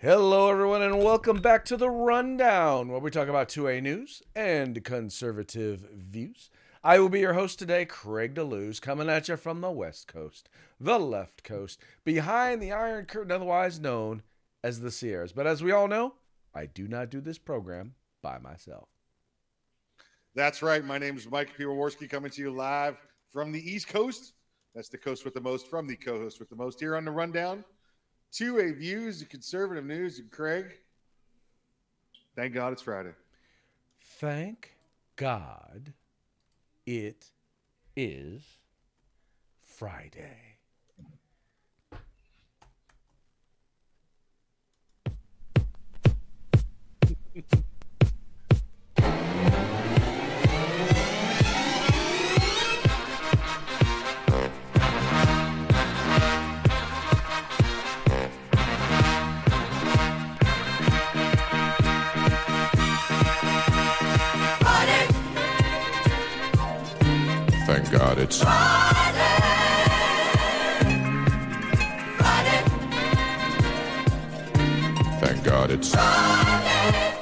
Hello, everyone, and welcome back to The Rundown, where we talk about 2A news and conservative views. I will be your host today, Craig Deleuze, coming at you from the West Coast, the Left Coast, behind the Iron Curtain, otherwise known as the Sierras. But as we all know, I do not do this program by myself. That's right. My name is Mike Piwowarski, coming to you live from the East Coast. That's the coast with the most, from the co-host with the most, here on The Rundown. 2A views, conservative news, and Craig, thank God it's Friday. Thank God it is Friday. God, it's Friday. Thank God it's Friday.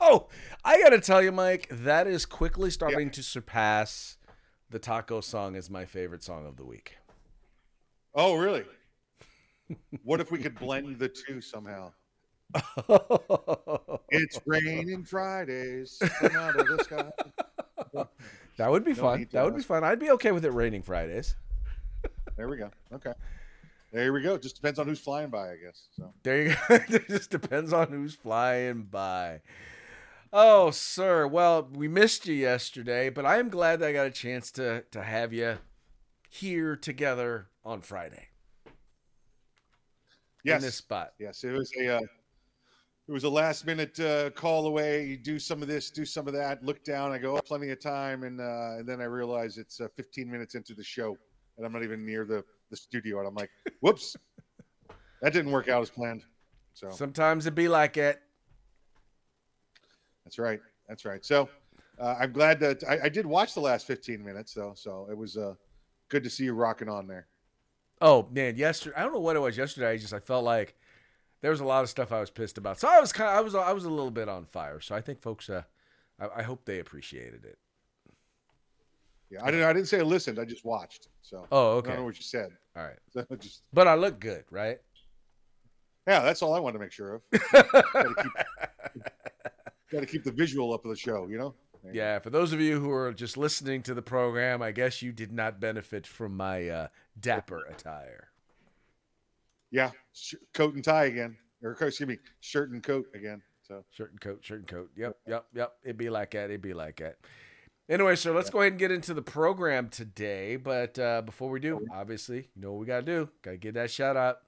Oh, I gotta tell you, Mike, that is quickly starting to surpass the taco song as my favorite song of the week. Oh, really? What if we could blend the two somehow? It's raining Fridays. Come out of the sky. That would be fun. That would be fun. I'd be okay with it raining Fridays. There we go. Okay. There we go. Just depends on who's flying by, I guess. So there you go. It just depends on who's flying by. Oh, sir. Well, we missed you yesterday, but I am glad that I got a chance to have you here together on Friday. Yes. In this spot. Yes. It was a. It was a last-minute call away. You do some of this, do some of that. Look down. I go, oh, plenty of time, and then I realize it's 15 minutes into the show, and I'm not even near the studio. And I'm like, whoops, that didn't work out as planned. So sometimes it be like it. That's right. That's right. So I'm glad that I did watch the last 15 minutes, though. So it was good to see you rocking on there. Oh man, yesterday I don't know what it was. Yesterday I felt like. There was a lot of stuff I was pissed about, so I was a little bit on fire. So I think folks, I hope they appreciated it. Yeah, I didn't say I listened. I just watched. So okay. I don't know what you said. All right. So but I look good, right? Yeah, that's all I wanted to make sure of. Got to keep the visual up of the show, you know. Yeah. For those of you who are just listening to the program, I guess you did not benefit from my dapper attire. Yeah, coat and tie again. Or, excuse me, shirt and coat again. So shirt and coat. Yep. It'd be like that. Anyway, sir, let's go ahead and get into the program today. But before we do, obviously, you know what we got to do. Got to get that shout out.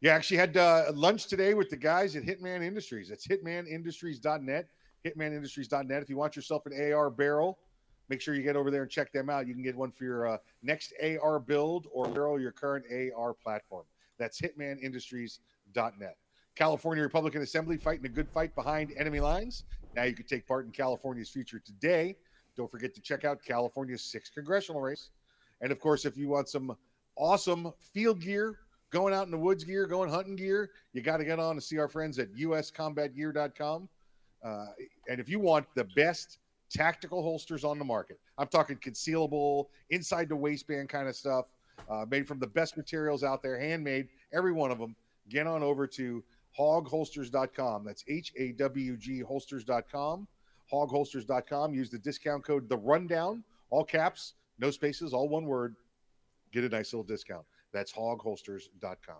Yeah, actually had lunch today with the guys at Hitman Industries. That's hitmanindustries.net. Hitmanindustries.net. If you want yourself an AR barrel, make sure you get over there and check them out. You can get one for your next AR build or barrel your current AR platform. That's hitmanindustries.net. California Republican Assembly fighting a good fight behind enemy lines. Now you can take part in California's future today. Don't forget to check out California's 6th congressional race. And, of course, if you want some awesome field gear, going out in the woods gear, going hunting gear, you got to get on to see our friends at USCombatGear.com. And if you want the best tactical holsters on the market. I'm talking concealable, inside the waistband kind of stuff, made from the best materials out there, handmade, every one of them. Get on over to hogholsters.com. That's HAWG holsters.com, hogholsters.com. Use the discount code The Rundown, all caps, no spaces, all one word. Get a nice little discount. That's hogholsters.com.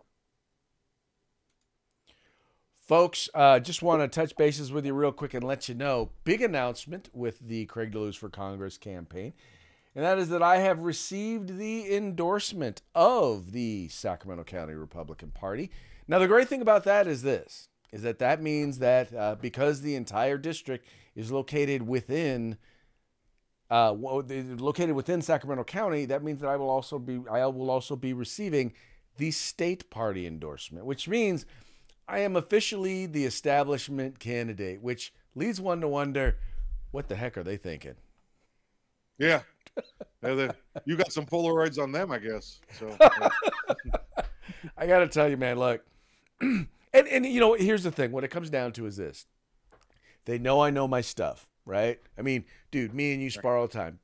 Folks, just want to touch bases with you real quick and let you know, big announcement with the Craig Deleuze for Congress campaign, and that is that I have received the endorsement of the Sacramento County Republican Party. Now, the great thing about that is this, is that means that because the entire district is located within Sacramento County, that means that I will also be receiving the state party endorsement, which means I am officially the establishment candidate, which leads one to wonder, what the heck are they thinking? Yeah. You got some Polaroids on them, I guess. So I got to tell you, man, look, and you know, here's the thing. What it comes down to is this. They know I know my stuff, right? I mean, dude, me and you spar all the time.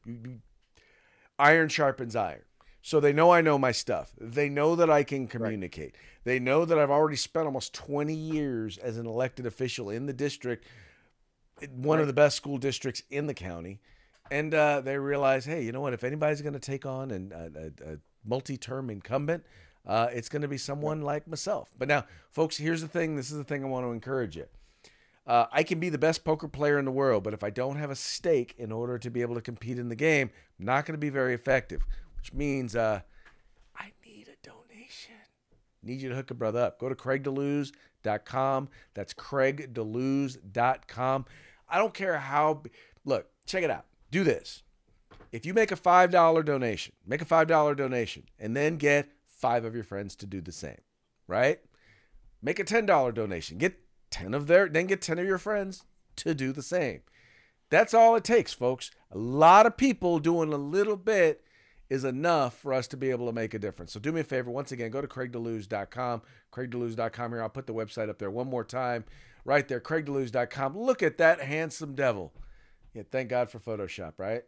Iron sharpens iron. So they know I know my stuff. They know that I can communicate. Right. They know that I've already spent almost 20 years as an elected official in the district, one of the best school districts in the county. And they realize, hey, you know what? If anybody's going to take on a multi-term incumbent, it's going to be someone like myself. But now, folks, here's the thing. This is the thing I want to encourage you. I can be the best poker player in the world, but if I don't have a stake in order to be able to compete in the game, I'm not going to be very effective. Which means I need a donation. Need you to hook a brother up. Go to CraigDeleuze.com. That's CraigDeleuze.com. I don't care how. Look, check it out. Do this. If you make a $5 donation, and then get 5 of your friends to do the same, right? Make a $10 donation. Get 10 of their, then get 10 of your friends to do the same. That's all it takes, folks. A lot of people doing a little bit is enough for us to be able to make a difference. So do me a favor. Once again, go to CraigDeleuze.com, CraigDeleuze.com here. I'll put the website up there one more time right there, CraigDeleuze.com. Look at that handsome devil. Yeah, thank God for Photoshop, right?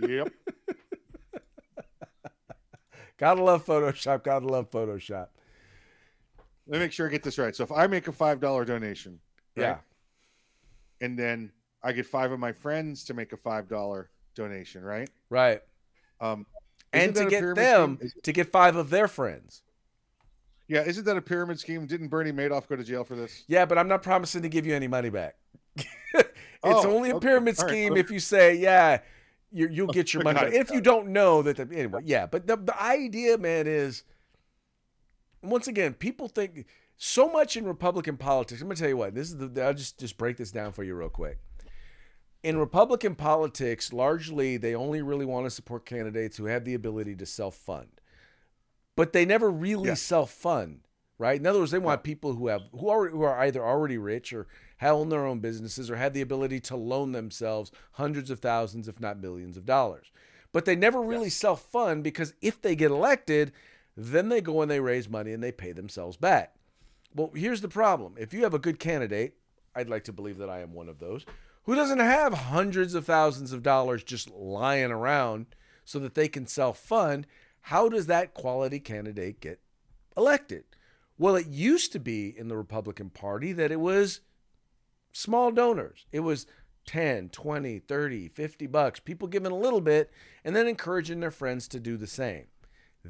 Yep. Gotta love Photoshop. Gotta love Photoshop. Let me make sure I get this right. So if I make a $5 donation, right? Yeah, and then I get 5 of my friends to make a $5 donation, right? Right. And to get them to get 5 of their friends. Yeah, isn't that a pyramid scheme? Didn't Bernie Madoff go to jail for this? Yeah, but I'm not promising to give you any money back. It's only a pyramid scheme if you say, yeah, you'll get your money back. If you don't know that, anyway, yeah. But the idea, man, is, once again, people think so much in Republican politics. I'm going to tell you what, this is I'll just break this down for you real quick. In Republican politics, largely, they only really want to support candidates who have the ability to self-fund. But they never really self-fund, right? In other words, they want people who are either already rich or have owned their own businesses or have the ability to loan themselves hundreds of thousands, if not millions of dollars. But they never really self-fund, because if they get elected, then they go and they raise money and they pay themselves back. Well, here's the problem. If you have a good candidate, I'd like to believe that I am one of those, who doesn't have hundreds of thousands of dollars just lying around so that they can self-fund, how does that quality candidate get elected? Well, it used to be in the Republican Party that it was small donors. It was 10, 20, 30, $50, people giving a little bit and then encouraging their friends to do the same.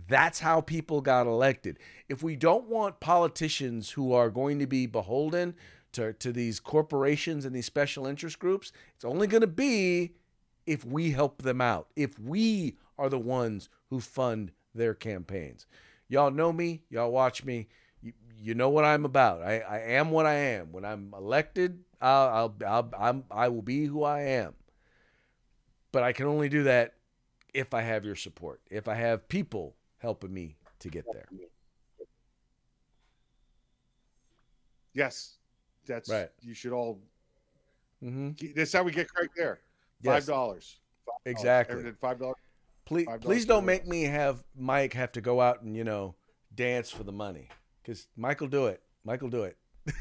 That's how people got elected. If we don't want politicians who are going to be beholden to these corporations and these special interest groups, it's only going to be if we help them out, if we are the ones who fund their campaigns. Y'all know me. Y'all watch me. You know what I'm about. I am what I am. When I'm elected, I will be who I am. But I can only do that if I have your support, if I have people helping me to get there. Yes. That's right. You should all. Mm-hmm. That's how we get Craig there. $5. Exactly. $5. Please don't make me have Mike have to go out and, you know, dance for the money, because Michael do it. That's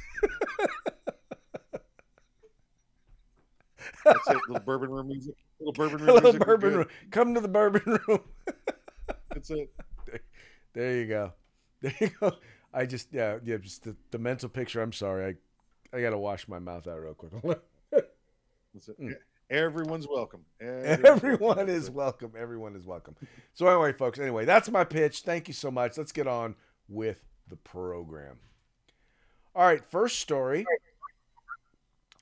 it. Little bourbon room music. Come to the bourbon room. That's it. There you go. I just just the mental picture. I'm sorry. I got to wash my mouth out real quick. Everyone's welcome. Everyone is welcome. So anyway, folks, that's my pitch. Thank you so much. Let's get on with the program. All right, first story.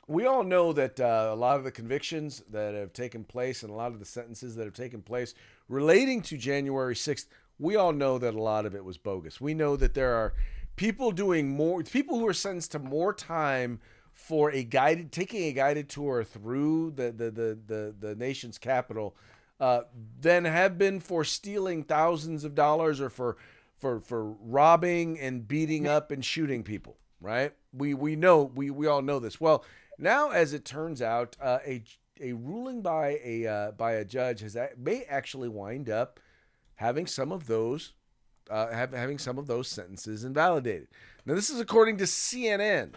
We all know that a lot of the convictions that have taken place and a lot of the sentences that have taken place relating to January 6th, we all know that a lot of it was bogus. We know that there are people who are sentenced to more time for taking a guided tour through the nation's capital than have been for stealing thousands of dollars or for robbing and beating up and shooting people, right? We all know this. Well, now, as it turns out, a a ruling by a judge may actually wind up having some of those sentences invalidated. Now, this is according to CNN.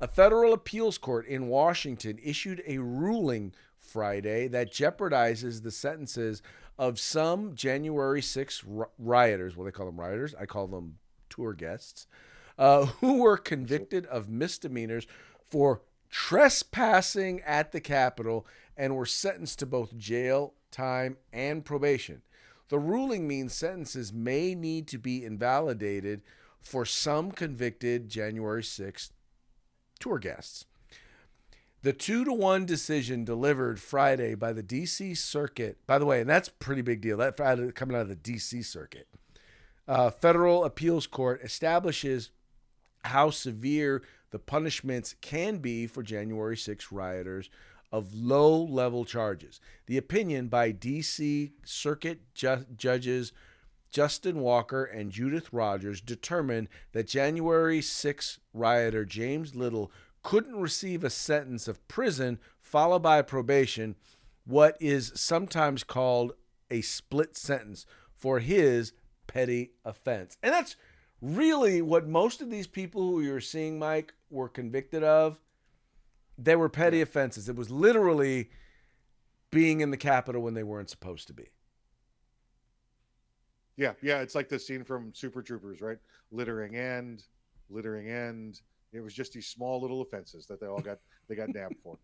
A federal appeals court in Washington issued a ruling Friday that jeopardizes the sentences of some January 6 rioters. Well, they call them rioters. I call them tour guests who were convicted of misdemeanors for trespassing at the Capitol and were sentenced to both jail time and probation. The ruling means sentences may need to be invalidated for some convicted January 6 tour guests. The 2-1 decision delivered Friday by the D.C. Circuit, by the way, and that's a pretty big deal, that coming out of the D.C. Circuit, Federal Appeals Court establishes how severe the punishments can be for January 6 rioters of low-level charges. The opinion by D.C. Circuit judges Justin Walker and Judith Rogers determined that January 6 rioter James Little couldn't receive a sentence of prison followed by probation, what is sometimes called a split sentence, for his petty offense. And that's really what most of these people who you're seeing, Mike, were convicted of. They were petty offenses. It was literally being in the Capitol when they weren't supposed to be. Yeah, it's like the scene from Super Troopers, right? Littering and... It was just these small little offenses that they got nabbed for.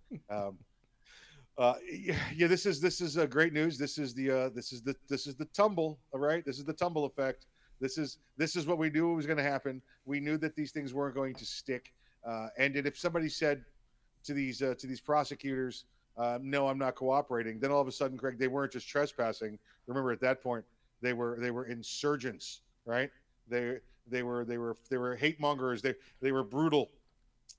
This is great news. This is the tumble, all right? This is the tumble effect. This is what we knew was going to happen. We knew that these things weren't going to stick. And if somebody said to these prosecutors, "No, I'm not cooperating," then all of a sudden, Craig, they weren't just trespassing. Remember, at that point, they were insurgents, right? They were hate mongers. They were brutal.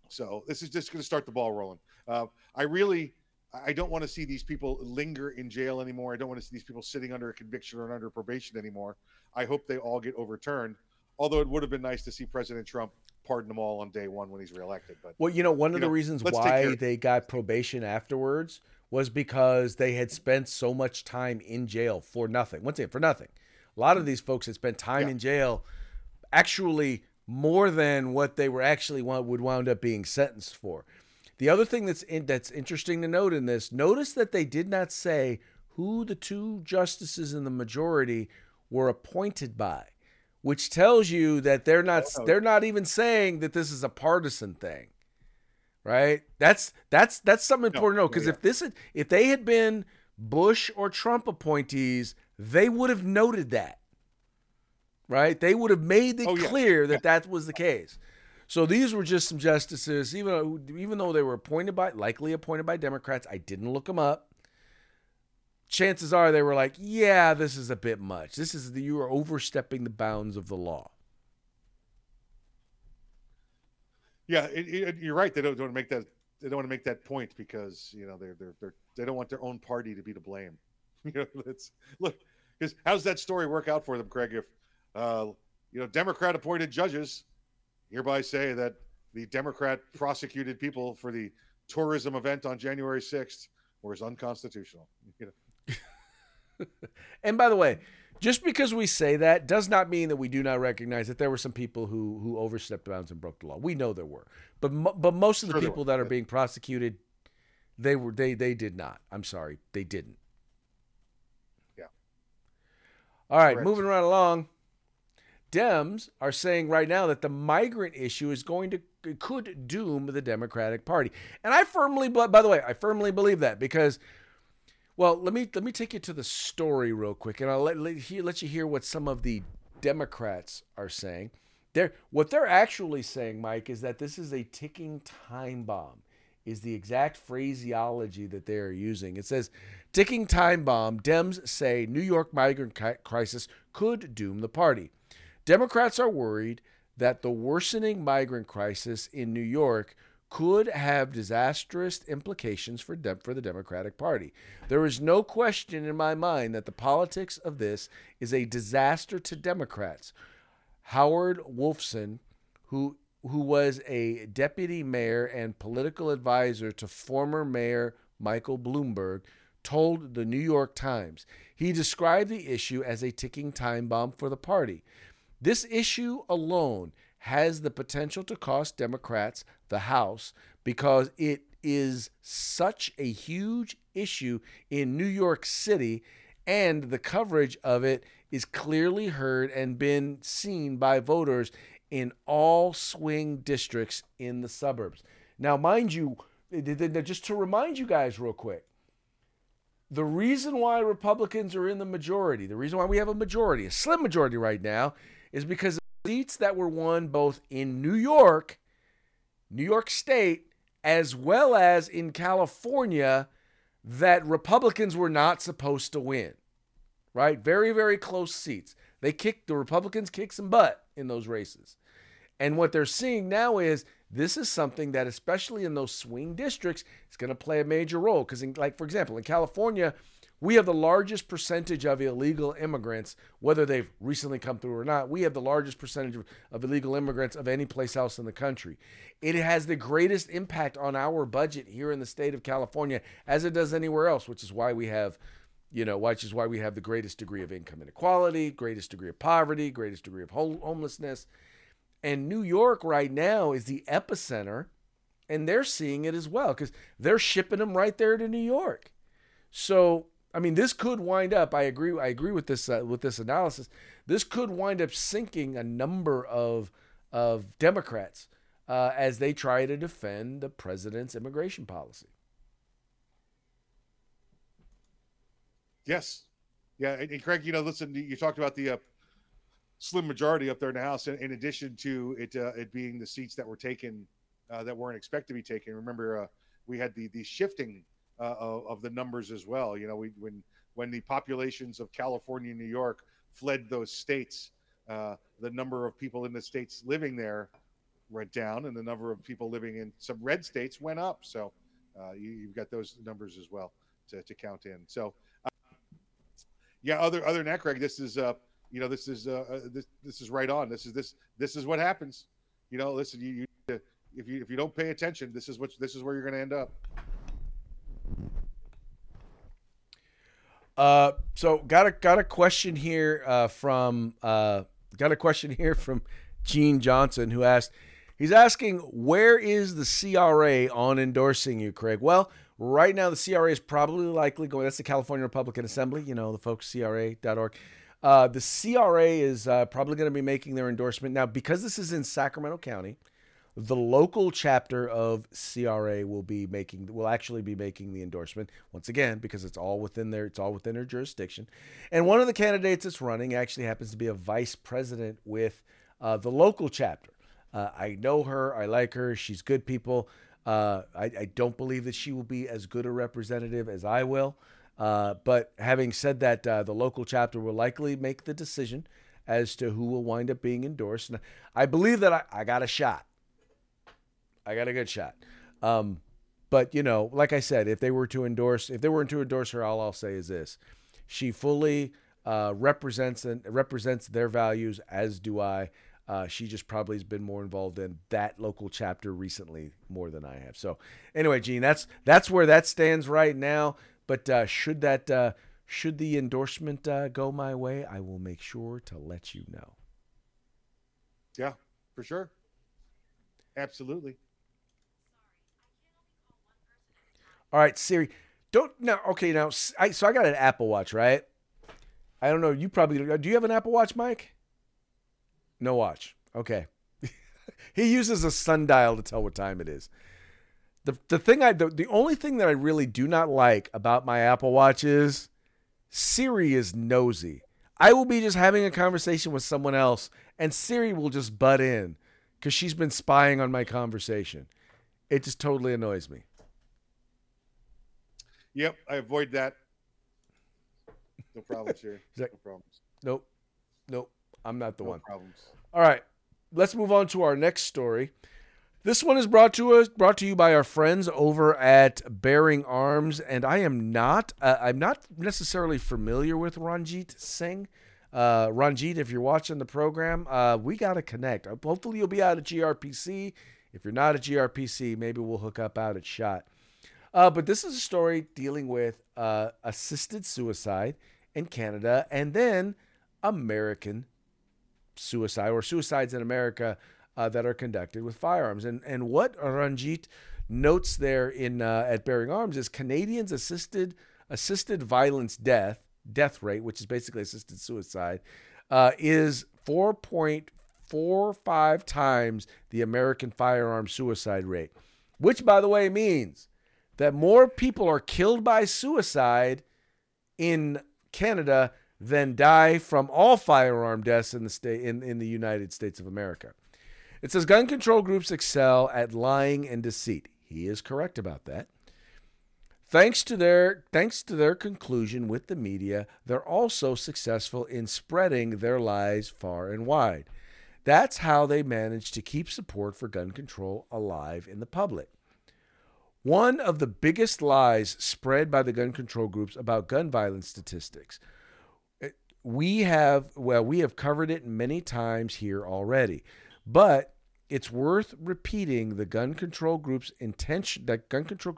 So this is just going to start the ball rolling. I don't want to see these people linger in jail anymore. I don't want to see these people sitting under a conviction or under probation anymore. I hope they all get overturned. Although it would have been nice to see President Trump pardon them all on day one when he's reelected. But one of the reasons why they got probation afterwards was because they had spent so much time in jail for nothing. Once again, for nothing. A lot of these folks had spent time in jail. Actually, more than what they were would wound up being sentenced for. The other thing that's interesting to note in this, notice that they did not say who the two justices in the majority were appointed by, which tells you that they're not even saying that this is a partisan thing, right? That's something important to know, because if they had been Bush or Trump appointees, they would have noted that. Right? They would have made it clear that was the case. So these were just some justices, even though they were likely appointed by Democrats. I didn't look them up. Chances are they were like, yeah, this is a bit much. You are overstepping the bounds of the law. Yeah, you're right. They don't want to make that point because, they don't want their own party to be to blame. Because how's that story work out for them, Craig? If Democrat appointed judges hereby say that the Democrat prosecuted people for the tourism event on January 6th was unconstitutional. And by the way, just because we say that does not mean that we do not recognize that there were some people who overstepped bounds and broke the law. We know there were, but most of the people that are being prosecuted, they did not. I'm sorry. They didn't. Yeah. All right. Correct. Moving right along. Dems are saying right now that the migrant issue is could doom the Democratic Party. And I firmly believe that because, well, let me take you to the story real quick, and I'll let you hear what some of the Democrats are saying. What they're actually saying, Mike, is that this is a ticking time bomb, is the exact phraseology that they are using. It says, ticking time bomb, Dems say New York migrant crisis could doom the party. Democrats are worried that the worsening migrant crisis in New York could have disastrous implications for the Democratic Party. There is no question in my mind that the politics of this is a disaster to Democrats. Howard Wolfson, who was a deputy mayor and political advisor to former Mayor Michael Bloomberg, told the New York Times. He described the issue as a ticking time bomb for the party. This issue alone has the potential to cost Democrats the House because it is such a huge issue in New York City, and the coverage of it is clearly heard and been seen by voters in all swing districts in the suburbs. Now, mind you, just to remind you guys real quick, the reason why Republicans are in the majority, the reason why we have a majority, a slim majority right now, is because of seats that were won both in New York State, as well as in California that Republicans were not supposed to win, right? Very, very close seats. The Republicans kicked some butt in those races. And what they're seeing now is this is something that, especially in those swing districts, is going to play a major role. Because, for example, in California, we have the largest percentage of illegal immigrants, whether they've recently come through or not. We have the largest percentage of illegal immigrants of any place else in the country. It has the greatest impact on our budget here in the state of California as it does anywhere else, which is why we have, the greatest degree of income inequality, greatest degree of poverty, greatest degree of homelessness. And New York right now is the epicenter, and they're seeing it as well because they're shipping them right there to New York. So, this could wind up, I agree with this analysis. This could wind up sinking a number of Democrats as they try to defend the president's immigration policy. Yes. Yeah, and Craig, listen, you talked about the slim majority up there in the House, in addition to it being the seats that were taken that weren't expected to be taken. Remember, we had the shifting of the numbers as well. When the populations of California and New York fled those states, the number of people in the states living there went down, and the number of people living in some red states went up. So you've got those numbers as well to count in. So, other than that, Craig, this is this is right on. This is what happens. Listen, you if you don't pay attention, this is where you're going to end up. So got a question here from Gene Johnson, who asked, he's asking, where is the CRA on endorsing you, Craig? Well, right now the CRA is likely going. That's the California Republican Assembly. The folks, CRA.org. The CRA is probably going to be making their endorsement. Now, because this is in Sacramento County, the local chapter of CRA will actually be making the endorsement once again, because it's all within their jurisdiction. And one of the candidates that's running actually happens to be a vice president with the local chapter. I know her. I like her. She's good people. I don't believe that she will be as good a representative as I will. But having said that, the local chapter will likely make the decision as to who will wind up being endorsed. And I believe that I got a shot. I got a good shot. But, like I said, if they weren't to endorse her, all I'll say is this. She fully represents their values, as do I. She just probably has been more involved in that local chapter recently more than I have. So anyway, Gene, that's where that stands right now. But should the endorsement go my way, I will make sure to let you know. Yeah, for sure. Absolutely. All right, Siri. I got an Apple Watch, right? I don't know. Do you have an Apple Watch, Mike? No watch. Okay. He uses a sundial to tell what time it is. The only thing that I really do not like about my Apple Watch is Siri is nosy. I will be just having a conversation with someone else and Siri will just butt in because she's been spying on my conversation. It just totally annoys me. Yep, I avoid that. No problems here. No problems. Nope. I'm not the one. No problems. All right, let's move on to our next story. This one is brought to you by our friends over at Bearing Arms, and I am not necessarily familiar with Ranjit Singh. Ranjit, if you're watching the program, we got to connect. Hopefully you'll be out at GRPC. If you're not at GRPC, maybe we'll hook up out at SHOT. But this is a story dealing with assisted suicide in Canada, and then American suicide or suicides in America that are conducted with firearms. And what Ranjit notes there in at Bearing Arms is Canadians' assisted violence death rate, which is basically assisted suicide, is 4.45 times the American firearm suicide rate, which, by the way, means that more people are killed by suicide in Canada than die from all firearm deaths in the state in the United States of America. It says gun control groups excel at lying and deceit. He is correct about that. Thanks to their conclusion with the media, they're also successful in spreading their lies far and wide. That's how they manage to keep support for gun control alive in the public. One of the biggest lies spread by the gun control groups about gun violence statistics. We have covered it many times here already, but it's worth repeating the gun control group's intention that gun control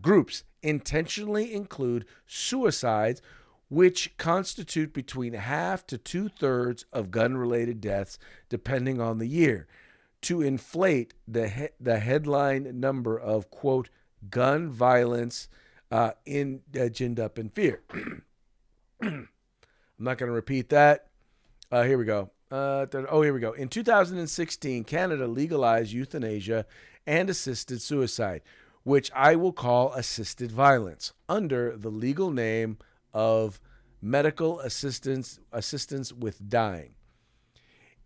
groups intentionally include suicides, which constitute between half to 2/3 of gun-related deaths, depending on the year, to inflate the headline number of, quote, gun violence ginned up in fear. I'm not going to repeat that. Here we go. Here we go. In 2016, Canada legalized euthanasia and assisted suicide, which I will call assisted violence, under the legal name of medical assistance with dying.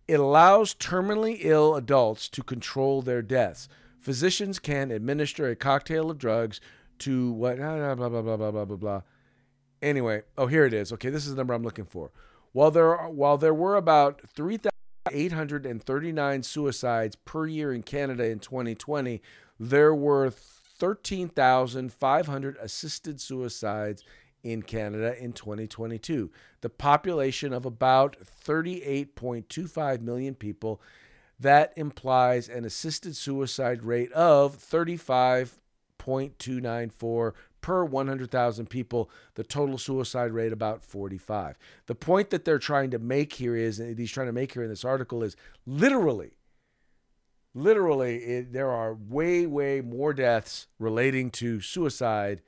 It allows terminally ill adults to control their deaths. Physicians can administer a cocktail of drugs to what? Blah, blah, blah, blah, blah, blah, blah. Anyway, oh, here it is. Okay, this is the number I'm looking for. While there were about 3,839 suicides per year in Canada in 2020, there were 13,500 assisted suicides in Canada in 2022. The population of about 38.25 million people, that implies an assisted suicide rate of 35.294 per 100,000 people, the total suicide rate about 45. The point that they're trying to make here is, and he's trying to make here in this article, is literally, there are way, way more deaths relating to suicide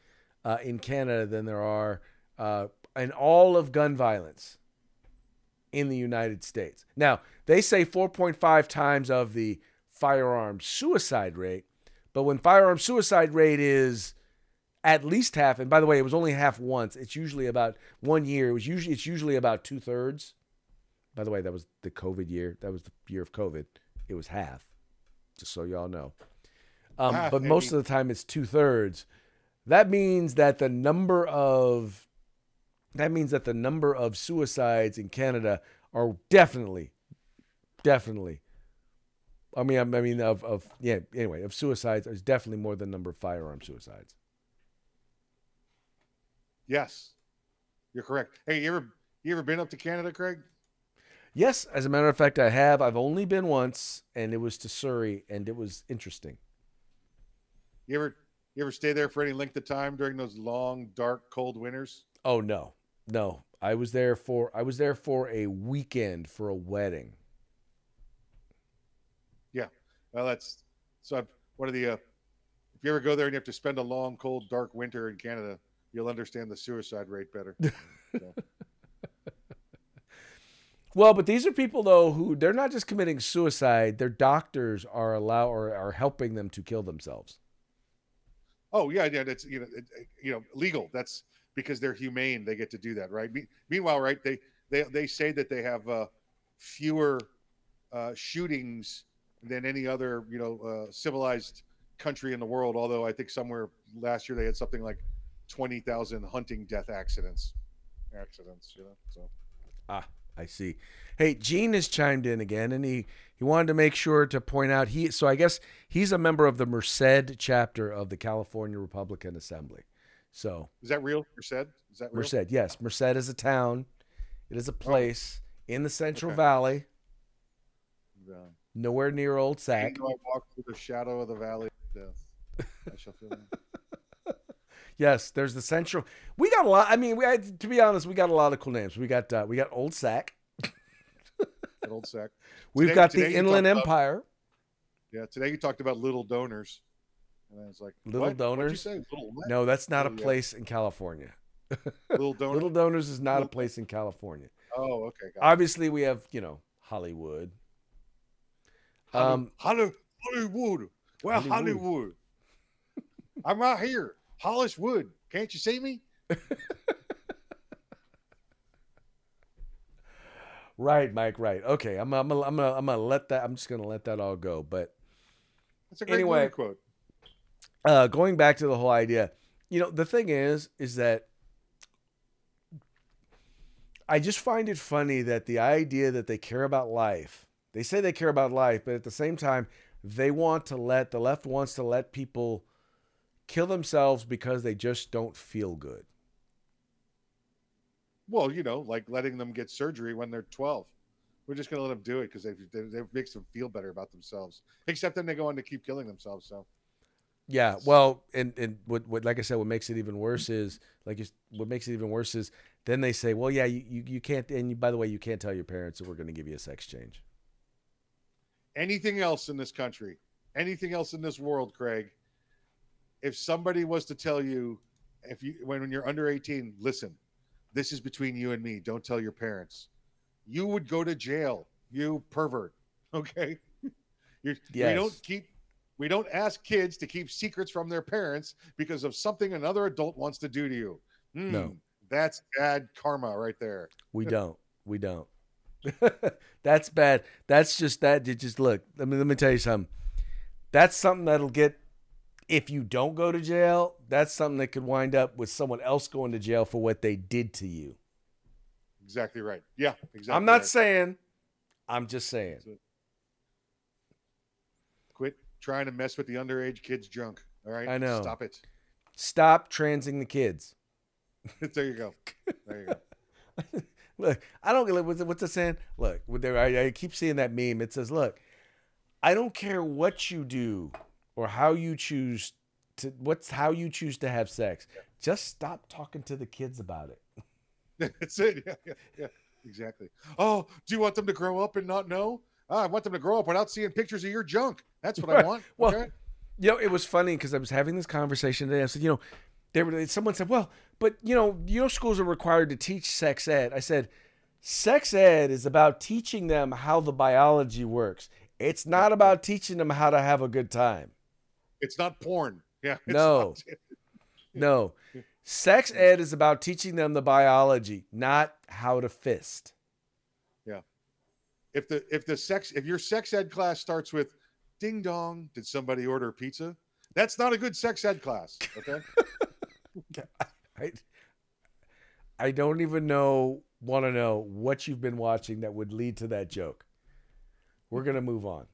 in Canada than there are in all of gun violence in the United States. Now, they say 4.5 times of the firearm suicide rate, but when firearm suicide rate is at least half, and by the way, it was only half once. It's usually about 1 year. It's usually about 2/3. By the way, that was the COVID year. That was the year of COVID. It was half, just so y'all know. But most of the time, it's 2/3. That means that the number of suicides in Canada are definitely. Of suicides is definitely more than the number of firearm suicides. Yes, you're correct. Hey, you ever been up to Canada, Craig? Yes, as a matter of fact, I have. I've only been once, and it was to Surrey, and it was interesting. You ever stay there for any length of time during those long, dark, cold winters? Oh no. I was there for a weekend for a wedding. Yeah, well, that's so. One of the if you ever go there and you have to spend a long, cold, dark winter in Canada, you'll understand the suicide rate better. So. Well, but these are people though who they're not just committing suicide; their doctors are helping them to kill themselves. Oh yeah, that's legal. That's because they're humane. They get to do that, right? Meanwhile, right? They say that they have fewer shootings than any other civilized country in the world. Although I think somewhere last year they had something like 20,000 hunting death accidents. So. I see. Hey, Gene has chimed in again, and he wanted to make sure to point out so I guess he's a member of the Merced chapter of the California Republican Assembly. So is that real? Merced? Is that real? Merced, yes. Merced is a town. It is a place in the Central Valley. Nowhere near Old Sac. I walk through the shadow of the valley of death. I shall feel that. Yes, there's the Central. We got a lot. I mean, to be honest, we got a lot of cool names. We got Old Sac. Old Sac. We've got the Inland Empire. Yeah, today you talked about Little Donors. And I was like, Little Donors? What'd you say? Little what? No, that's not a place in California. Little Donors? Little Donors is not a place in California. Oh, okay. Got Obviously, it. We have, Hollywood. Hollywood. Well, Hollywood. I'm out here. Hollis Wood. Can't you see me? Right, Mike. Right. Okay. I'm just going to let that all go. But that's a great quote. Going back to the whole idea, the thing is that I just find it funny that the idea that they care about life, they say they care about life, but at the same time, the left wants to let people kill themselves because they just don't feel good. Well, like letting them get surgery when they're 12. We're just going to let them do it because they makes them feel better about themselves. Except then they go on to keep killing themselves. So, yeah. Well, and what like I said, what makes it even worse is then they say, well, yeah, you can't. And by the way, you can't tell your parents that we're going to give you a sex change. Anything else in this country, anything else in this world, Craig, if somebody was to tell you, when you're under 18, listen. This is between you and me. Don't tell your parents. You would go to jail, you pervert. Okay. Yes. We don't ask kids to keep secrets from their parents because of something another adult wants to do to you. No, that's bad karma right there. We don't. That's bad. That's just that. Look, let me tell you something. That's something that'll get, if you don't go to jail, that's something that could wind up with someone else going to jail for what they did to you. Exactly right. Yeah, exactly. I'm not saying. I'm just saying. Quit trying to mess with the underage kids' junk. All right? I know. Stop it. Stop transing the kids. There you go. Look, I don't get what's it saying? Look, I keep seeing that meme. It says, look, I don't care what you do. Or how you choose to have sex. Yeah. Just stop talking to the kids about it. That's it. Yeah, exactly. Oh, do you want them to grow up and not know? I want them to grow up without seeing pictures of your junk. That's what I want. Well, okay? It was funny because I was having this conversation today. I said, someone said, well, but your schools are required to teach sex ed. I said, sex ed is about teaching them how the biology works. It's not about teaching them how to have a good time. It's not porn. Yeah. No. Sex ed is about teaching them the biology, not how to fist. Yeah. If your sex ed class starts with ding dong, did somebody order pizza? That's not a good sex ed class. Okay. I don't even want to know what you've been watching that would lead to that joke. We're going to move on.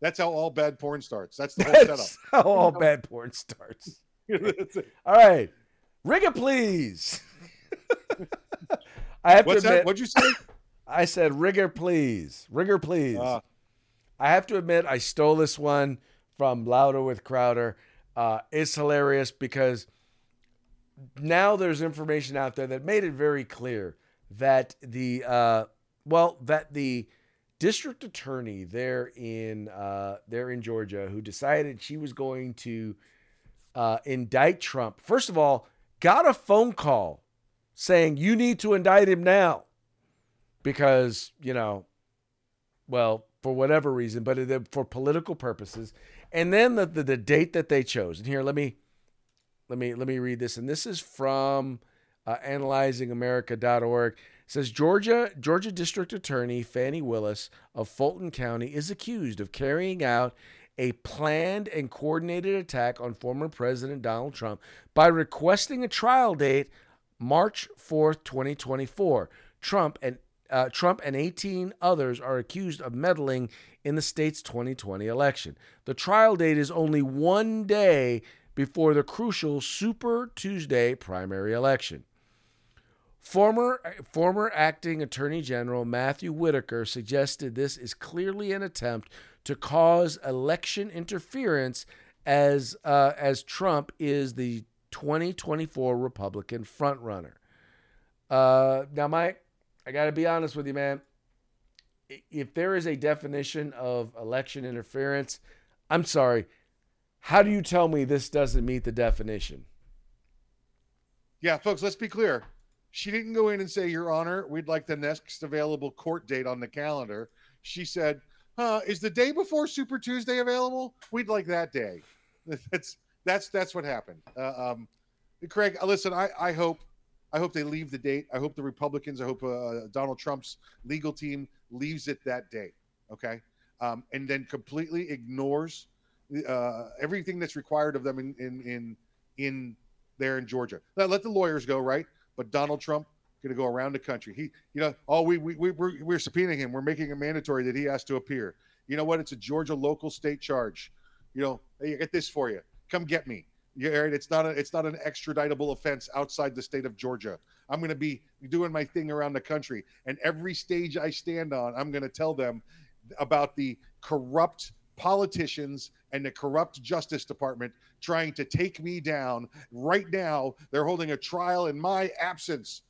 That's how all bad porn starts. That's the whole setup. That's how all bad porn starts. All right. Rig it, please. What's that? What'd you say? I said, rigor, please. Rigor, please. I have to admit, I stole this one from Louder with Crowder. It's hilarious because now there's information out there that made it very clear that the district attorney there in Georgia who decided she was going to indict Trump, first of all, got a phone call saying you need to indict him now because, for whatever reason, but for political purposes. And then the date that they chose. And here, let me read this. And this is from analyzingamerica.org. Says Georgia District Attorney Fannie Willis of Fulton County is accused of carrying out a planned and coordinated attack on former President Donald Trump by requesting a trial date March 4th, 2024. Trump and 18 others are accused of meddling in the state's 2020 election. The trial date is only one day before the crucial Super Tuesday primary election. Former acting Attorney General Matthew Whitaker suggested this is clearly an attempt to cause election interference as Trump is the 2024 Republican frontrunner. Now, Mike, I got to be honest with you, man. If there is a definition of election interference, I'm sorry. How do you tell me this doesn't meet the definition? Yeah, folks, let's be clear. She didn't go in and say, Your Honor, we'd like the next available court date on the calendar. She said, is the day before Super Tuesday available? We'd like that day. That's what happened. Craig, listen, I hope they leave the date. I hope the Republicans, Donald Trump's legal team leaves it that day, okay? And then completely ignores everything that's required of them in there in Georgia. Now, let the lawyers go, right? But Donald Trump going to go around the country. We're subpoenaing him. We're making it mandatory that he has to appear. You know what? It's a Georgia local state charge. You know, hey, I get this for you. Come get me. It's not an extraditable offense outside the state of Georgia. I'm going to be doing my thing around the country, and every stage I stand on, I'm going to tell them about the corrupt politicians and the corrupt Justice Department trying to take me down. Right now, they're holding a trial in my absence,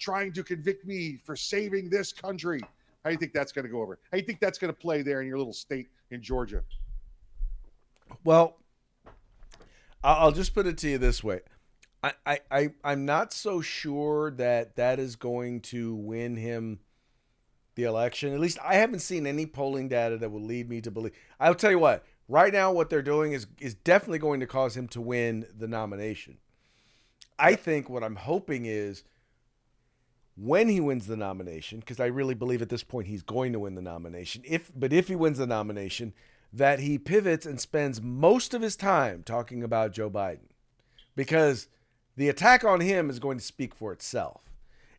trying to convict me for saving this country. How do you think that's going to go over? How do you think that's going to play there in your little state in Georgia? Well, I'll just put it to you this way. I'm not so sure that is going to win him the election. At least I haven't seen any polling data that will lead me to believe. I'll tell you what, right now what they're doing is definitely going to cause him to win the nomination. I think what I'm hoping is when he wins the nomination, because I really believe at this point he's going to win the nomination, if he wins the nomination, that he pivots and spends most of his time talking about Joe Biden, because the attack on him is going to speak for itself,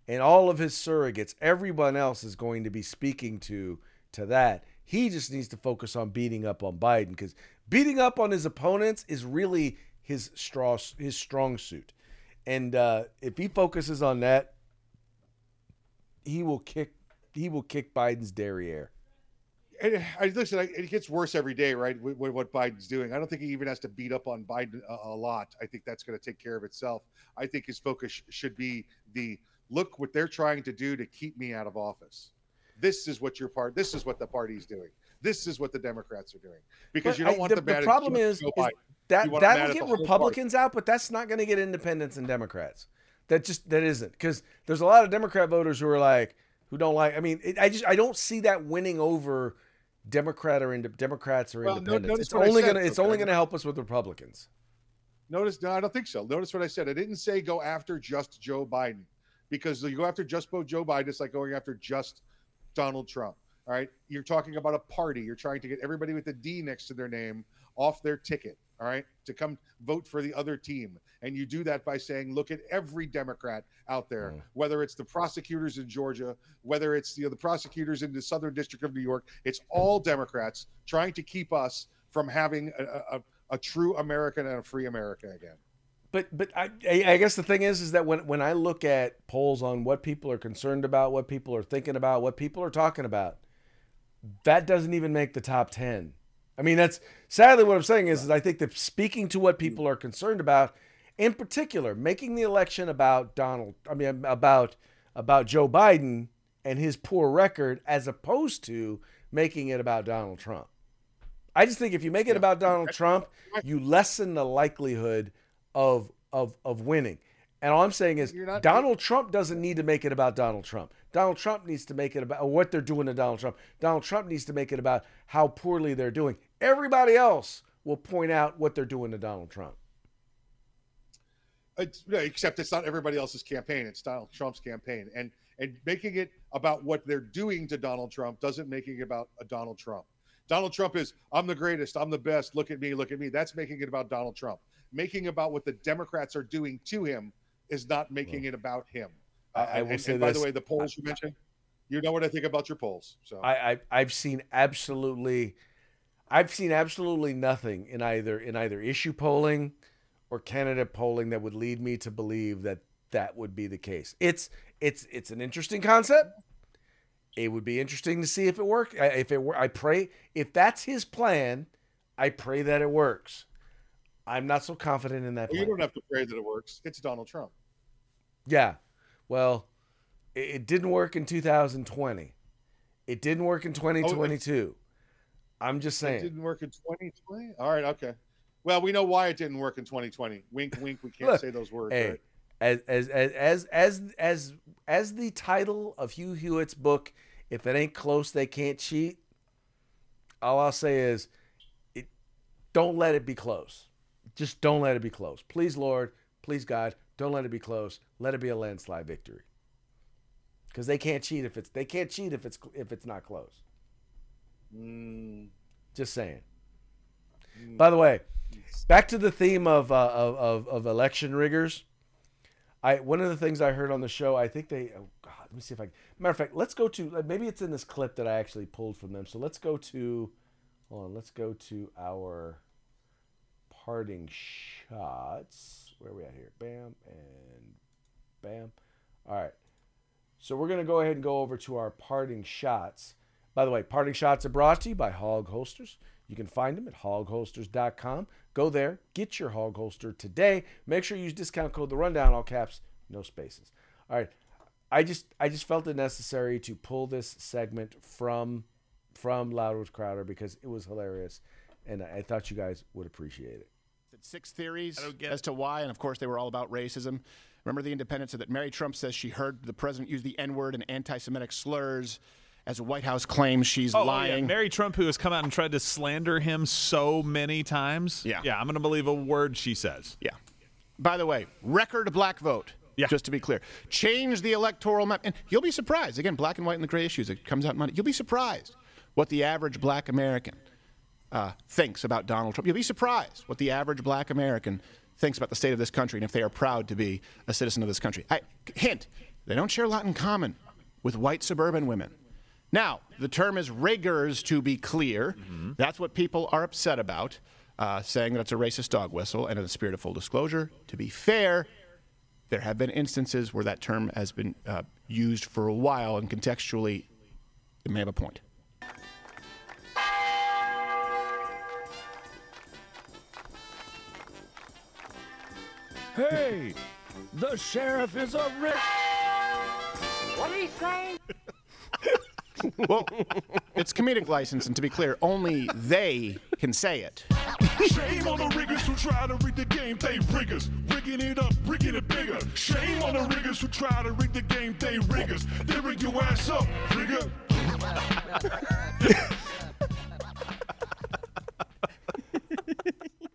and all of his surrogates, everyone else is going to be speaking to that. He just needs to focus on beating up on Biden, because beating up on his opponents is really his strong suit. And if he focuses on that, he will kick Biden's derriere. And listen, it gets worse every day, right? With what Biden's doing. I don't think he even has to beat up on Biden a lot. I think that's going to take care of itself. I think his focus should be look what they're trying to do to keep me out of office. This is what this is what the party's doing. This is what the Democrats are doing. Because but you don't want the problem is that will get Republicans out, but that's not going to get independents and Democrats. That isn't, because there's a lot of Democrat voters I don't see that winning over Democrats or independents. It's only going to help us with Republicans. Notice, no, I don't think so. Notice what I said. I didn't say go after just Joe Biden, because you go after just Joe Biden, it's like going after just Donald Trump. All right. You're talking about a party. You're trying to get everybody with a D next to their name off their ticket. All right. To come vote for the other team. And you do that by saying, look at every Democrat out there, whether it's the prosecutors in Georgia, whether it's the prosecutors in the Southern District of New York, it's all Democrats trying to keep us from having a true American and a free America again. But I guess the thing is that when I look at polls on what people are concerned about, what people are thinking about, what people are talking about, that doesn't even make the top 10. I mean, that's sadly what I'm saying is I think that speaking to what people are concerned about, in particular, making the election about Joe Biden and his poor record, as opposed to making it about Donald Trump. I just think if you make it about Donald Trump, you lessen the likelihood of winning. And all I'm saying is Trump doesn't need to make it about Donald Trump. Donald Trump needs to make it about what they're doing to Donald Trump. Donald Trump needs to make it about how poorly they're doing. Everybody else will point out what they're doing to Donald Trump. Except it's not everybody else's campaign. It's Donald Trump's campaign. And making it about what they're doing to Donald Trump doesn't make it about a Donald Trump. Donald Trump is, I'm the greatest, I'm the best, look at me, look at me. That's making it about Donald Trump. Making about what the Democrats are doing to him is not making it about him. By the way, the polls you mentioned, you know what I think about your polls. So I've seen absolutely nothing in either issue polling or candidate polling that would lead me to believe that would be the case. It's an interesting concept. It would be interesting to see if it worked. I pray if that's his plan, I pray that it works. I'm not so confident in that. Well, you don't have to pray that it works. It's Donald Trump. Yeah. Well, it didn't work in 2020. It didn't work in 2022. I'm just saying. It didn't work in 2020? All right. Okay. Well, we know why it didn't work in 2020. Wink, wink. We can't say those words. Hey, right? As the title of Hugh Hewitt's book, if it ain't close, they can't cheat. All I'll say is, don't let it be close. Just don't let it be close. Please, Lord. Please, God. Don't let it be close. Let it be a landslide victory. Because they can't cheat if it's if it's not close. Just saying. By the way, back to the theme of election riggers. One of the things I heard on the show, I think they. Oh God, let me see if I. Matter of fact, let's go to. Maybe it's in this clip that I actually pulled from them. So let's go to. Hold on. Let's go to our parting shots. Where are we at here? Bam and bam. All right. So we're going to go ahead and go over to our parting shots. By the way, parting shots are brought to you by Hog Holsters. You can find them at hogholsters.com. Go there, get your Hog Holster today. Make sure you use discount code The Rundown, all caps, no spaces. All right. I just felt it necessary to pull this segment from Louder with Crowder because it was hilarious, and I thought you guys would appreciate it. Six theories as to why, and of course they were all about racism. Remember the Independent said that Mary Trump says she heard the president use the N-word and anti-Semitic slurs as the White House claims she's lying. Yeah. Mary Trump, who has come out and tried to slander him so many times. Yeah. Yeah, I'm going to believe a word she says. Yeah. By the way, record black vote. Yeah. Just to be clear. Change the electoral map. And you'll be surprised. Again, black and white and the gray issues. It comes out Monday. You'll be surprised what the average black American thinks about Donald Trump. You'll be surprised what the average black American thinks about the state of this country and if they are proud to be a citizen of this country. Hint, they don't share a lot in common with white suburban women. Now, the term is riggers, to be clear. Mm-hmm. That's what people are upset about, saying that's a racist dog whistle. And in the spirit of full disclosure, to be fair, there have been instances where that term has been used for a while, and contextually, it may have a point. Hey, the sheriff is a rich. What are you saying? Well, it's comedic license, and to be clear, only they can say it. Shame on the riggers who try to rig the game, they riggers. Rigging it up, rigging it bigger. Shame on the riggers who try to rig the game, they riggers. They rig your ass up, rigger.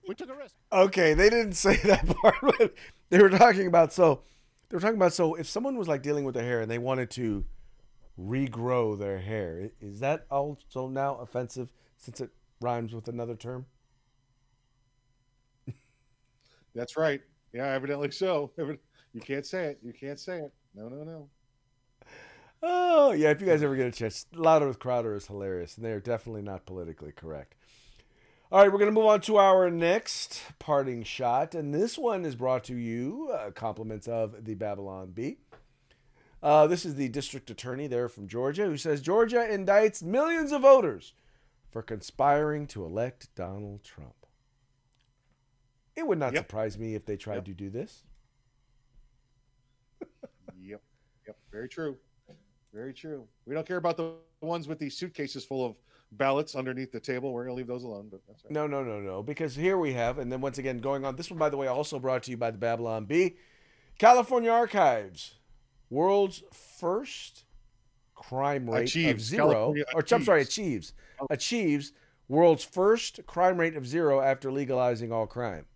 We took a risk. Okay, they didn't say that part, but they were talking about if someone was like dealing with their hair and they wanted to regrow their hair, is that also now offensive since it rhymes with another term? That's right. Yeah, evidently so. You can't say it. You can't say it. No. Oh, yeah, if you guys ever get a chance, Louder with Crowder is hilarious, and they are definitely not politically correct. All right, we're going to move on to our next parting shot, and this one is brought to you, compliments of the Babylon Bee. This is the district attorney there from Georgia who says Georgia indicts millions of voters for conspiring to elect Donald Trump. It would not surprise me if they tried to do this. Yep. Very true. We don't care about the ones with these suitcases full of ballots underneath the table. We're going to leave those alone. But that's right. No. Because here we have, and then once again going on, this one, by the way, also brought to you by the Babylon Bee, California Archives. World's first crime rate achieves world's first crime rate of zero after legalizing all crime.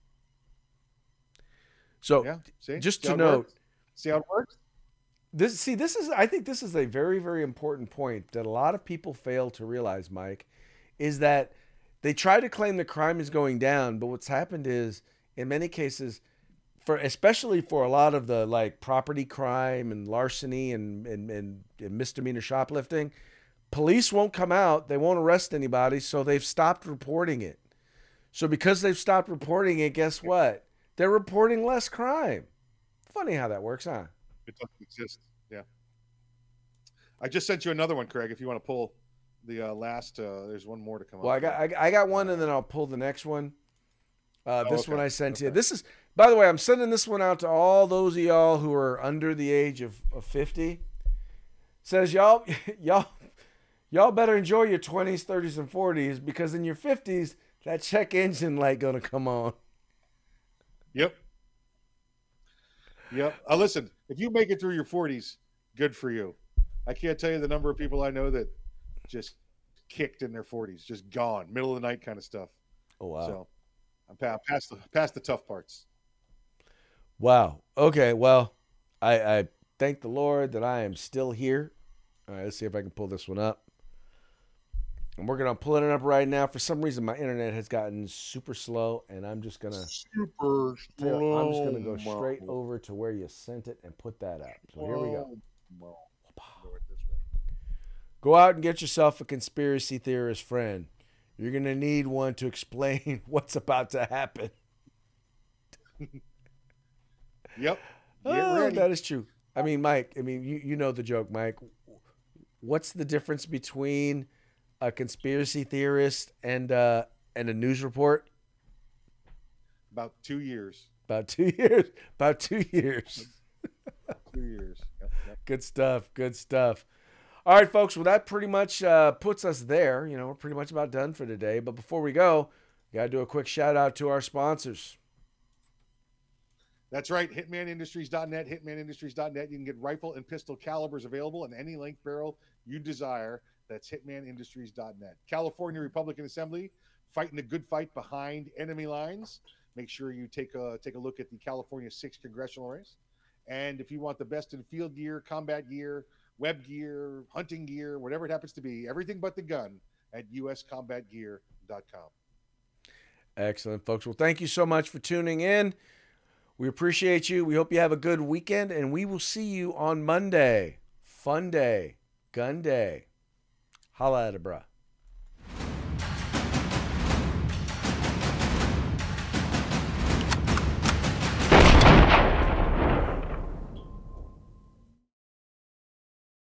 So just to note, see how it works? I think this is a very, very important point that a lot of people fail to realize, Mike, is that they try to claim the crime is going down. But what's happened is in many cases, especially for a lot of the like property crime and larceny and misdemeanor shoplifting, police won't come out. They won't arrest anybody. So they've stopped reporting it. So because they've stopped reporting it, guess what? They're reporting less crime. Funny how that works, huh? It doesn't exist. Yeah. I just sent you another one, Craig, if you want to pull the last, there's one more to come up. Well, I got one and then I'll pull the next one. This one I sent you. This is, by the way, I'm sending this one out to all those of y'all who are under the age of 50. It says y'all better enjoy your 20s, 30s, and 40s, because in your 50s, that check engine light gonna come on. Yep. Listen, if you make it through your 40s, good for you. I can't tell you the number of people I know that just kicked in their 40s, just gone, middle of the night kind of stuff. Oh, wow. So I'm past the tough parts. Wow. Okay. Well, I thank the Lord that I am still here. All right. Let's see if I can pull this one up. I'm working on pulling it up right now. For some reason, my internet has gotten super slow, and I'm just gonna I'm just gonna go straight over to where you sent it and put that up. So here we go. Go out and get yourself a conspiracy theorist friend. You're gonna need one to explain what's about to happen. Yep. That is true. I mean, Mike. I mean, you know the joke, Mike. What's the difference between a conspiracy theorist and a news report? About two years. Yep. Good stuff. All right, folks. Well, that pretty much puts us there. You know, we're pretty much about done for today. But before we go, we got to do a quick shout out to our sponsors. That's right. HitmanIndustries.net, HitmanIndustries.net. You can get rifle and pistol calibers available in any length barrel you desire. That's hitmanindustries.net. California Republican Assembly, fighting the good fight behind enemy lines. Make sure you take a look at the California 6th Congressional race. And if you want the best in field gear, combat gear, web gear, hunting gear, whatever it happens to be, everything but the gun at USCombatGear.com. Excellent, folks. Well, thank you so much for tuning in. We appreciate you. We hope you have a good weekend, and we will see you on Monday. Fun day. Gun day. Holla at a bruh.